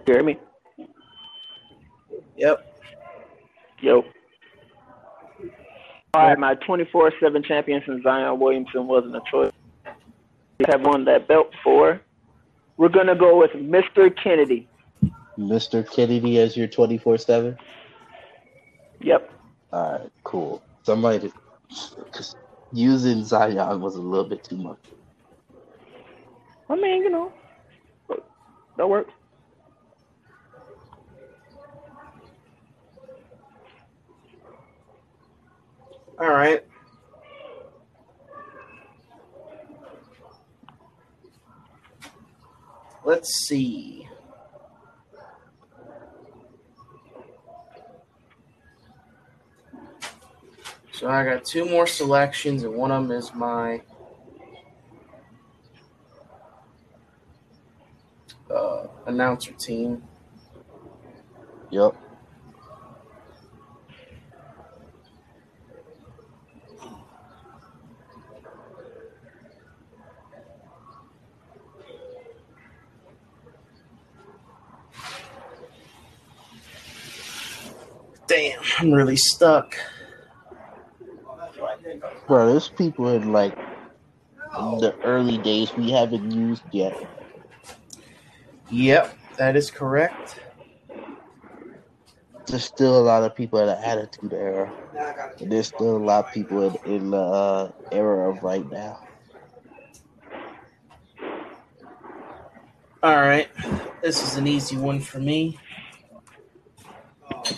You hear me? Yep. Yo. All right, my twenty-four seven champion since Zion Williamson wasn't a choice. We have won that belt before. We're going to go with Mister Kennedy. Mister Kennedy as your twenty-four seven? Yep. All right, cool. Somebody just, just using Zion was a little bit too much. I mean, you know, that works. All right. Let's see. So I got two more selections, and one of them is my uh, announcer team. Yep. Damn, I'm really stuck. Bro, there's people in, like, in the early days we haven't used yet. Yep, that is correct. There's still a lot of people in the Attitude Era. And there's still a lot of people in, in the uh, era of right now. All right. This is an easy one for me.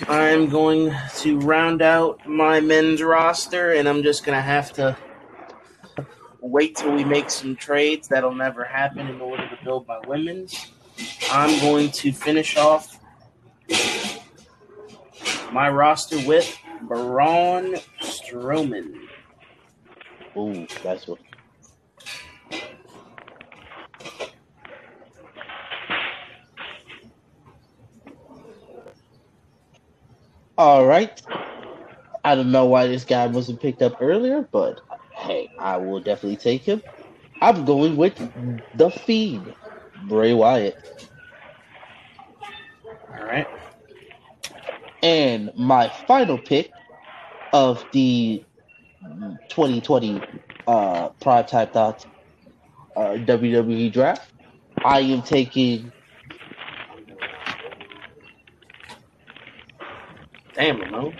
I'm going to round out my men's roster, and I'm just going to have to wait till we make some trades. That'll never happen in order to build my women's. I'm going to finish off my roster with Braun Strowman. Ooh, that's what. All right. I don't know why this guy wasn't picked up earlier, but hey, I will definitely take him. I'm going with The Fiend, Bray Wyatt. All right. And my final pick of the twenty twenty uh, Primetime Thoughts uh, W W E Draft, I am taking... Damn it, man.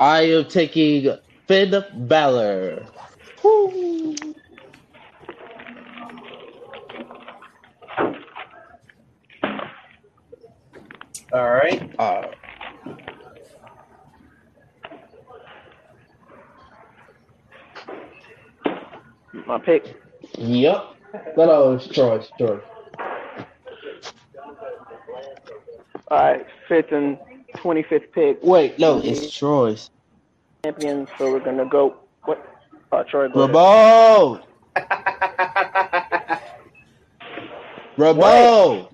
I am taking Finn Balor. Woo. All right. Uh, My pick. Yep. That was George. George. All right, fifth and twenty-fifth pick. Wait, no, it's Troy's. Champions, so we're going to go. What? Oh, Troy. Ramon! Ramon! What?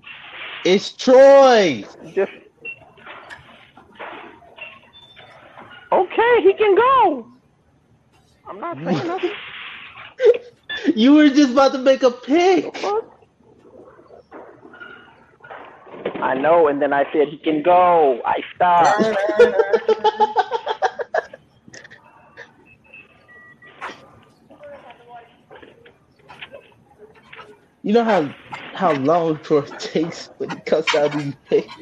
It's Troy! Just... Okay, he can go! I'm not saying nothing. You were just about to make a pick! What? I know, and then I said, he can go. I stopped. You know how how long Troy takes when he cuts out these picks?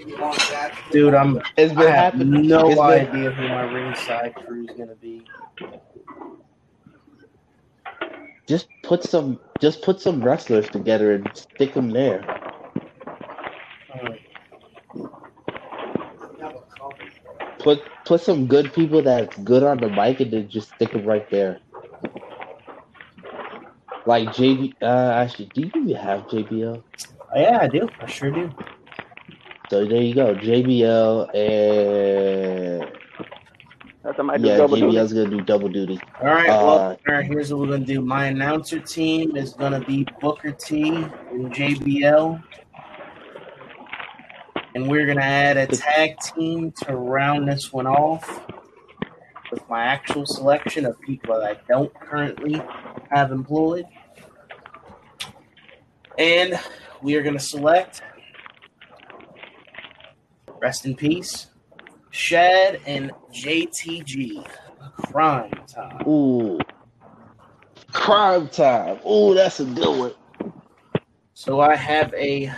Dude, I'm, it's been I have happening. no it's idea been... who my ringside crew is going to be. Just put some, Just put some wrestlers together and stick them there. Put put some good people that's good on the mic and then just stick them right there. Like J B, uh, actually, do you have J B L? Oh, yeah, I do. I sure do. So there you go, J B L and that's might do yeah, double J B L's duty. Gonna do double duty. All right, uh, well, all right. Here's what we're gonna do. My announcer team is gonna be Booker T and J B L. And we're going to add a tag team to round this one off with my actual selection of people that I don't currently have employed. And we are going to select, rest in peace, Shad and J T G. Crime Time. Ooh. Crime Time. Ooh, that's a good one. So I have a...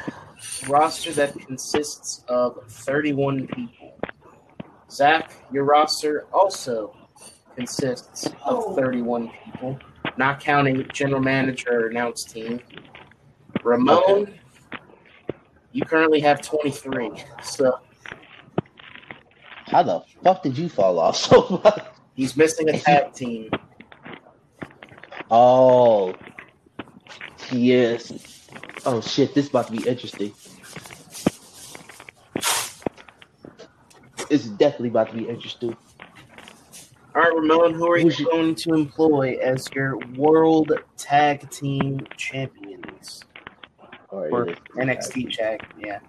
roster that consists of thirty-one people. Zach, your roster also consists of thirty-one people. not counting general manager or announce team. Ramon, okay. You currently have twenty-three. So how the fuck did you fall off so much? He's missing a tag team. Oh, yes. Oh, shit, this is about to be interesting. It's definitely about to be interesting. All right, Ramon, who are you Who's going you? to employ as your World Tag Team Champions? All right, or N X T Tag, yeah.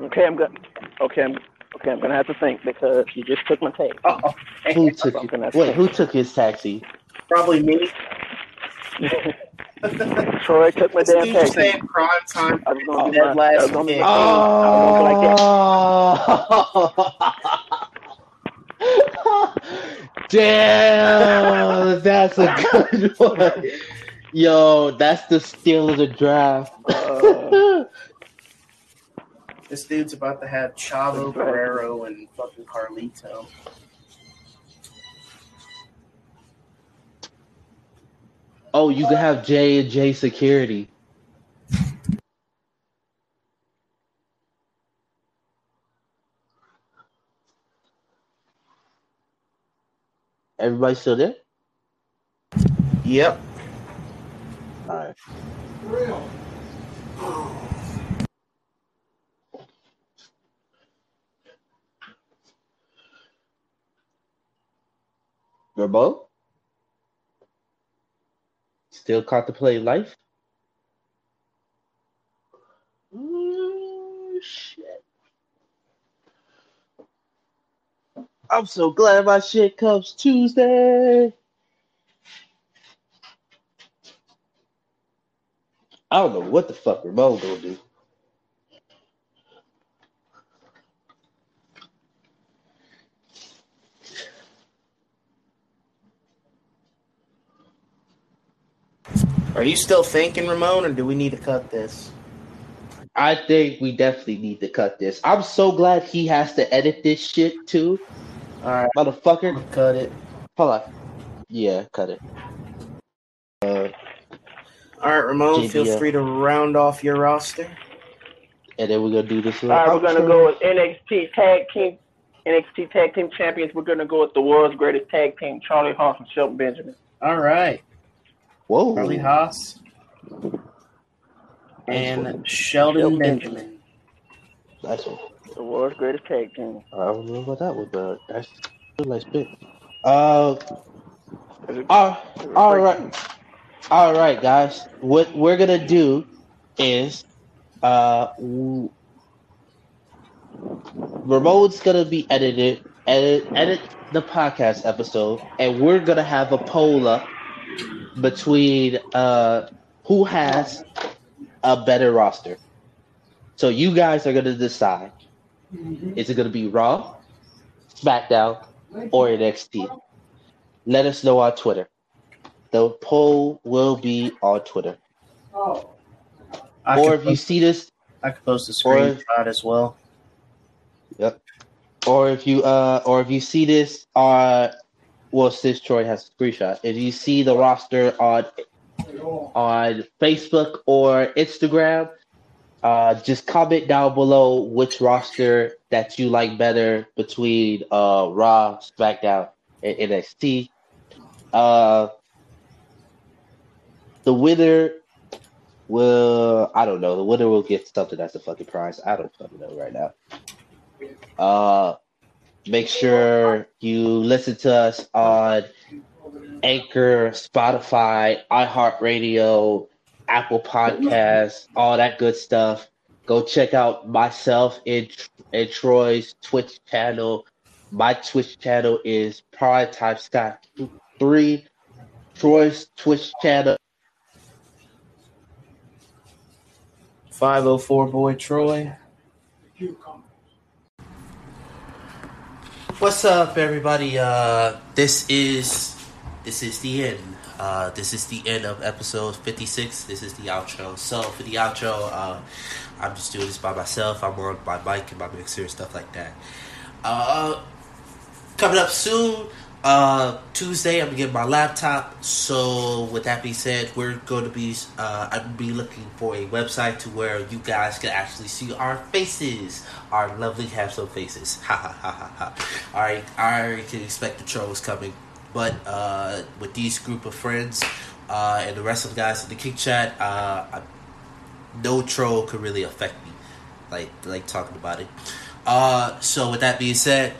Okay, I'm good. Okay, I'm okay. I'm gonna have to think because you just took my tape. Oh, who took it? Wait, think. who took his taxi? Probably me. Troy took my damn taxi. Saying prime time. I was gonna do that last game. Oh. Damn, that's a good one. Yo, that's the steal of the draft. Uh, this dude's about to have Chavo Guerrero and fucking Carlito. Oh, you could have J and J Security. Everybody still there? Yep. All right. Real. Verbo? Still contemplate life? Ooh, shit. I'm so glad my shit comes Tuesday. I don't know what the fuck Ramon gonna do. Are you still thinking, Ramon, or do we need to cut this? I think we definitely need to cut this. I'm so glad he has to edit this shit, too. All right, motherfucker, cut it. Hold on. Yeah, cut it. Uh, All right, Ramon, J B L. Feel free to round off your roster. And then we're gonna do this. All right, we're gonna go with N X T Tag Team, N X T Tag Team Champions. We're gonna go with the world's greatest tag team, Charlie Haas and Shelton Benjamin. All right. Whoa. Charlie Haas and Sheldon, Sheldon Benjamin. Benjamin. That's it. The world's greatest tag team. I don't know about that one, but that's a nice pick. Uh, uh, all right, all right, guys. What we're gonna do is, uh, Ramon's gonna be edited, edit, edit the podcast episode, and we're gonna have a poll up between uh who has a better roster. So you guys are gonna decide. Mm-hmm. Is it going to be Raw, SmackDown, or N X T? Let us know on Twitter. The poll will be on Twitter. Oh. I or if post, you see this... I can post a screenshot or, as well. Yep. Or if you uh, or if you see this on... Well, since Troy has a screenshot. If you see the roster on, on Facebook or Instagram... Uh, just comment down below which roster that you like better between uh, Raw, SmackDown, and N X T. Uh, the winner will, I don't know, the winner will get something that's a fucking prize. I don't fucking know right now. Uh, make sure you listen to us on Anchor, Spotify, iHeartRadio, Apple Podcasts, all that good stuff. Go check out myself and, and Troy's Twitch channel. My Twitch channel is Primetime Scott three. Troy's Twitch channel five oh four Boy Troy. What's up, everybody? Uh, this is this is the end. Uh, this is the end of episode fifty-six. This is the outro. So for the outro, uh, I'm just doing this by myself. I'm on my mic and my mixer and stuff like that. Uh, coming up soon, Uh, Tuesday, I'm going to get my laptop. So, with that being said, we're going to be, uh, I'll be looking for a website to where you guys can actually see our faces. Our lovely handsome faces. Ha ha ha ha ha. Alright, I already can expect the trolls coming. But, uh, with these group of friends, uh, and the rest of the guys in the Kick Chat, uh, I, no troll could really affect me. Like, like talking about it. Uh, so with that being said,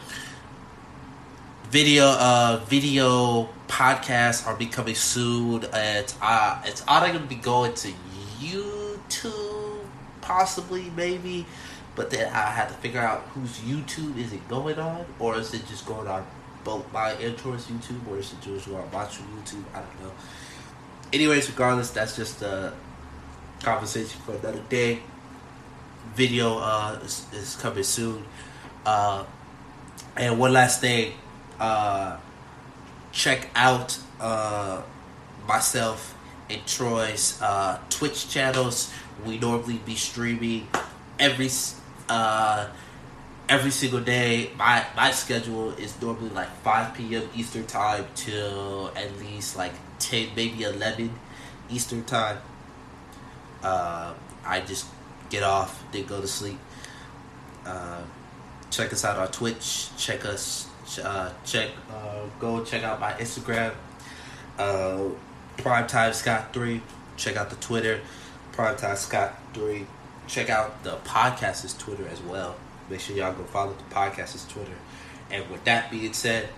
Video, uh, video podcasts are becoming soon. It's, uh, it's either going to be going to YouTube, possibly, maybe, but then I have to figure out whose YouTube is it going on, or is it just going on both my intros YouTube, or is it just going on watching YouTube? I don't know. Anyways, regardless, that's just a conversation for another day. Video, uh, is, is coming soon. Uh, and one last thing. Uh, check out uh, myself and Troy's uh, Twitch channels. We normally be streaming every uh, every single day. My my schedule is normally like five p.m. Eastern time till at least like ten, maybe eleven Eastern time. Uh, I just get off, then go to sleep. Uh, check us out on Twitch. Check us. Uh, check, uh, go check out my Instagram, uh, Primetime Scott three. Check out the Twitter, Primetime Scott three. Check out the podcast's Twitter as well. Make sure y'all go follow the podcast's Twitter. And with that being said,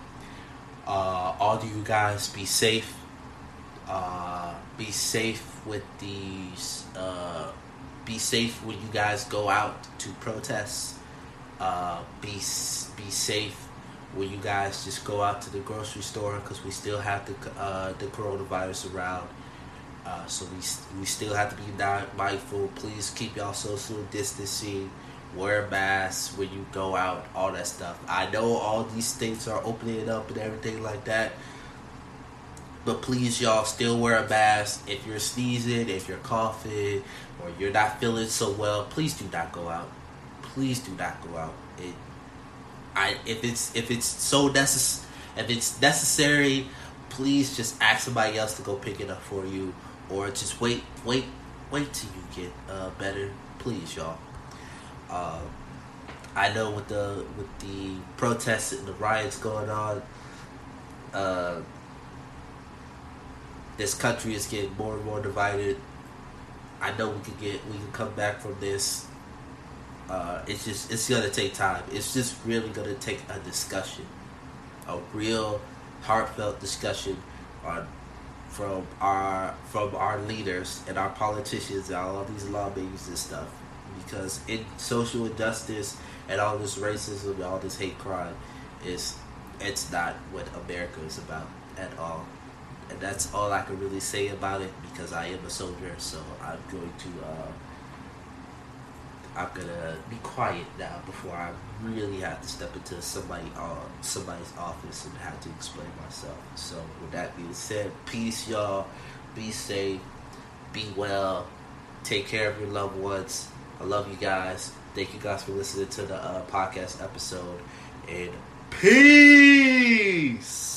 uh, all of you guys be safe. Uh, be safe with these. Uh, be safe when you guys go out to protest. Uh, be be safe. When you guys just go out to the grocery store, because we still have the uh, the coronavirus around, uh, so we we still have to be mindful. Please keep y'all social distancing, wear masks when you go out, all that stuff. I know all these states are opening up and everything like that, but please y'all still wear a mask. If you're sneezing, if you're coughing, or you're not feeling so well, please do not go out. Please do not go out. It, I, if it's if it's so necess- if it's necessary, please just ask somebody else to go pick it up for you, or just wait wait wait till you get uh, better. Please, y'all. Uh, I know with the with the protests and the riots going on, uh, this country is getting more and more divided. I know we can get we can come back from this. Uh, it's just, it's going to take time. It's just really going to take a discussion, a real heartfelt discussion on, from our from our leaders and our politicians and all these lawmakers and stuff. Because in social injustice and all this racism and all this hate crime, is it's not what America is about at all. And that's all I can really say about it, because I am a soldier, so I'm going to... Uh, I'm gonna be quiet now before I really have to step into somebody, uh, somebody's office and have to explain myself. So with that being said, peace, y'all. Be safe. Be well. Take care of your loved ones. I love you guys. Thank you guys for listening to the uh, podcast episode. And peace!